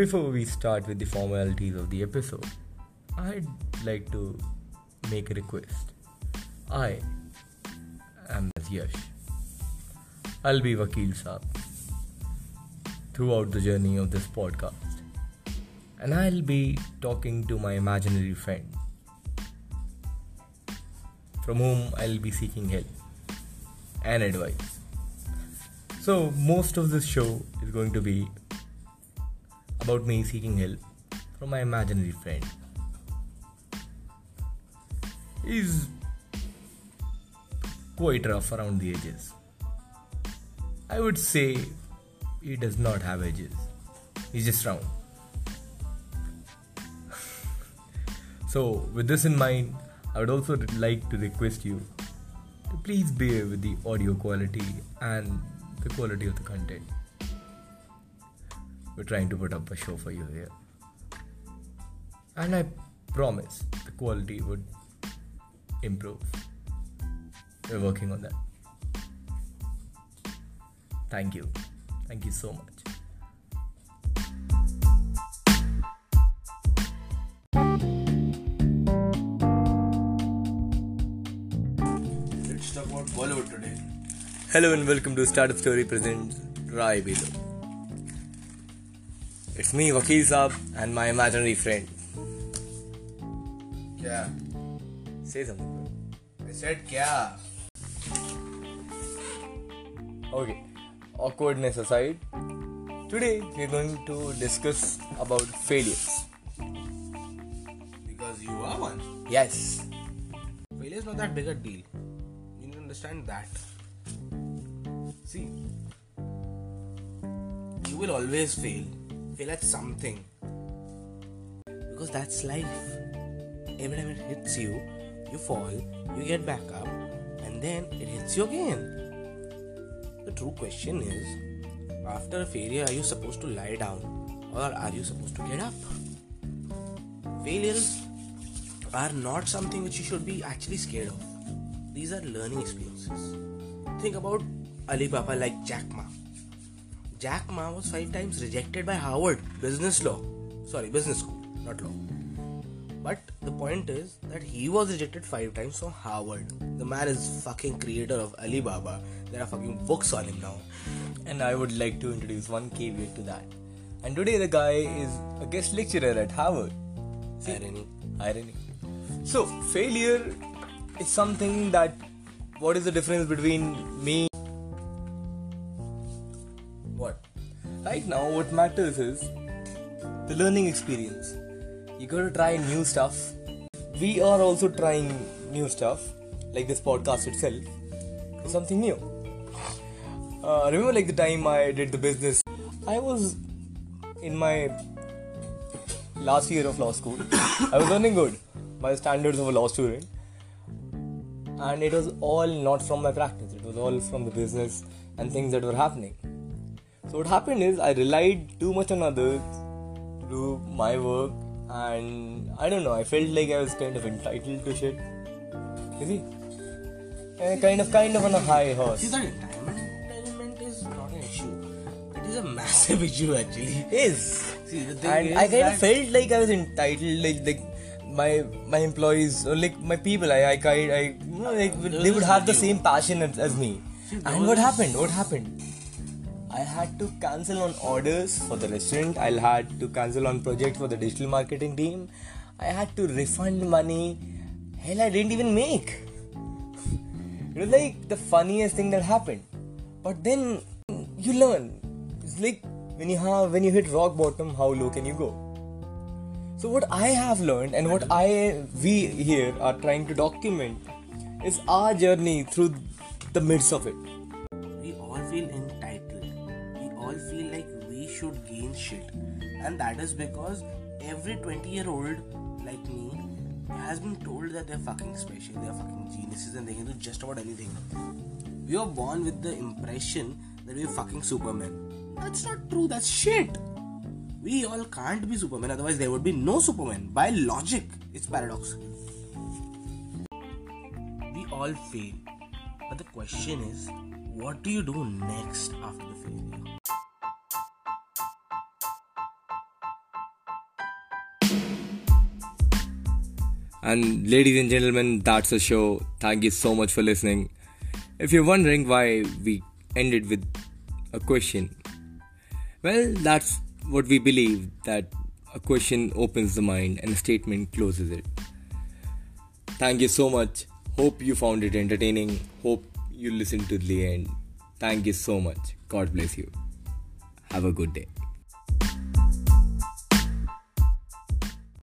Before we start with the formalities of the episode, I'd like to make a request. I am Yash. I'll be Vakil Saab throughout the journey of this podcast. And I'll be talking to my imaginary friend from whom I'll be seeking help and advice. So most of this show is going to be about me seeking help from my imaginary friend. He's quite rough around the edges. I would say he does not have edges. He's just round. So with this in mind, I would also like to request you to please bear with the audio quality and the quality of the content. We're trying to put up a show for you here. And I promise the quality would improve. We're working on that. Thank you. Thank you so much. Let's talk about Bollywood today. Hello and welcome to Startup Story presents RaiBhiLo. It's me, Vakil Saab, and my imaginary friend. Yeah. Say something, bro. I said kya? Okay. Awkwardness aside, today we're going to discuss about failures. Because you are one. Yes. Failure is not that big a deal. You need to understand that. See, you will always fail. Fail at something. Because that's life. Every time it hits you, you fall, you get back up, and then it hits you again. The true question is, after a failure, are you supposed to lie down or are you supposed to get up? Failures are not something which you should be actually scared of. These are learning experiences. Think about Alibaba like Jack Ma. Jack Ma was 5 times rejected by Harvard business school, not law. But the point is that he was rejected 5 times from Harvard. The man is fucking creator of Alibaba. There are fucking books on him now. And I would like to introduce one caveat to that. And today the guy is a guest lecturer at Harvard. See? Irony. So, failure is something that... What is the difference between me... Right now, what matters is the learning experience. You got to try new stuff. We are also trying new stuff, like this podcast itself. It's something new. Remember, like the time I did the business, I was in my last year of law school. I was learning good by the standards of a law student, and it was all not from my practice. It was all from the business and things that were happening. So what happened is I relied too much on others to do my work, and I don't know, I felt like I was kind of entitled to shit. You see? Kind of on a high horse. See, that entitlement is not an issue. It is a massive issue actually. It is. See, the thing is, I kind of felt like I was entitled, like my employees or like my people, they would have the same passion as me. And what happened? I had to cancel on orders for the restaurant. I had to cancel on projects for the digital marketing team. I had to refund money. Hell, I didn't even make. It was like the funniest thing that happened. But then you learn. It's like when you hit rock bottom, how low can you go? So what I have learned and what we here are trying to document is our journey through the midst of it. We all feel like we should gain shit, and that is because every 20-year-old like me has been told that they're fucking special, they're fucking geniuses, and they can do just about anything. We are born with the impression that we're fucking Superman. That's not true, that's shit. We all can't be Superman, otherwise there would be no Superman. By logic, it's paradoxical. We all fail, but the question is, what do you do next after the failure? And ladies and gentlemen, that's the show. Thank you so much for listening. If you're wondering why we ended with a question, well, that's what we believe, that a question opens the mind and a statement closes it. Thank you so much. Hope you found it entertaining. Hope you listened to the end. Thank you so much. God bless you. Have a good day.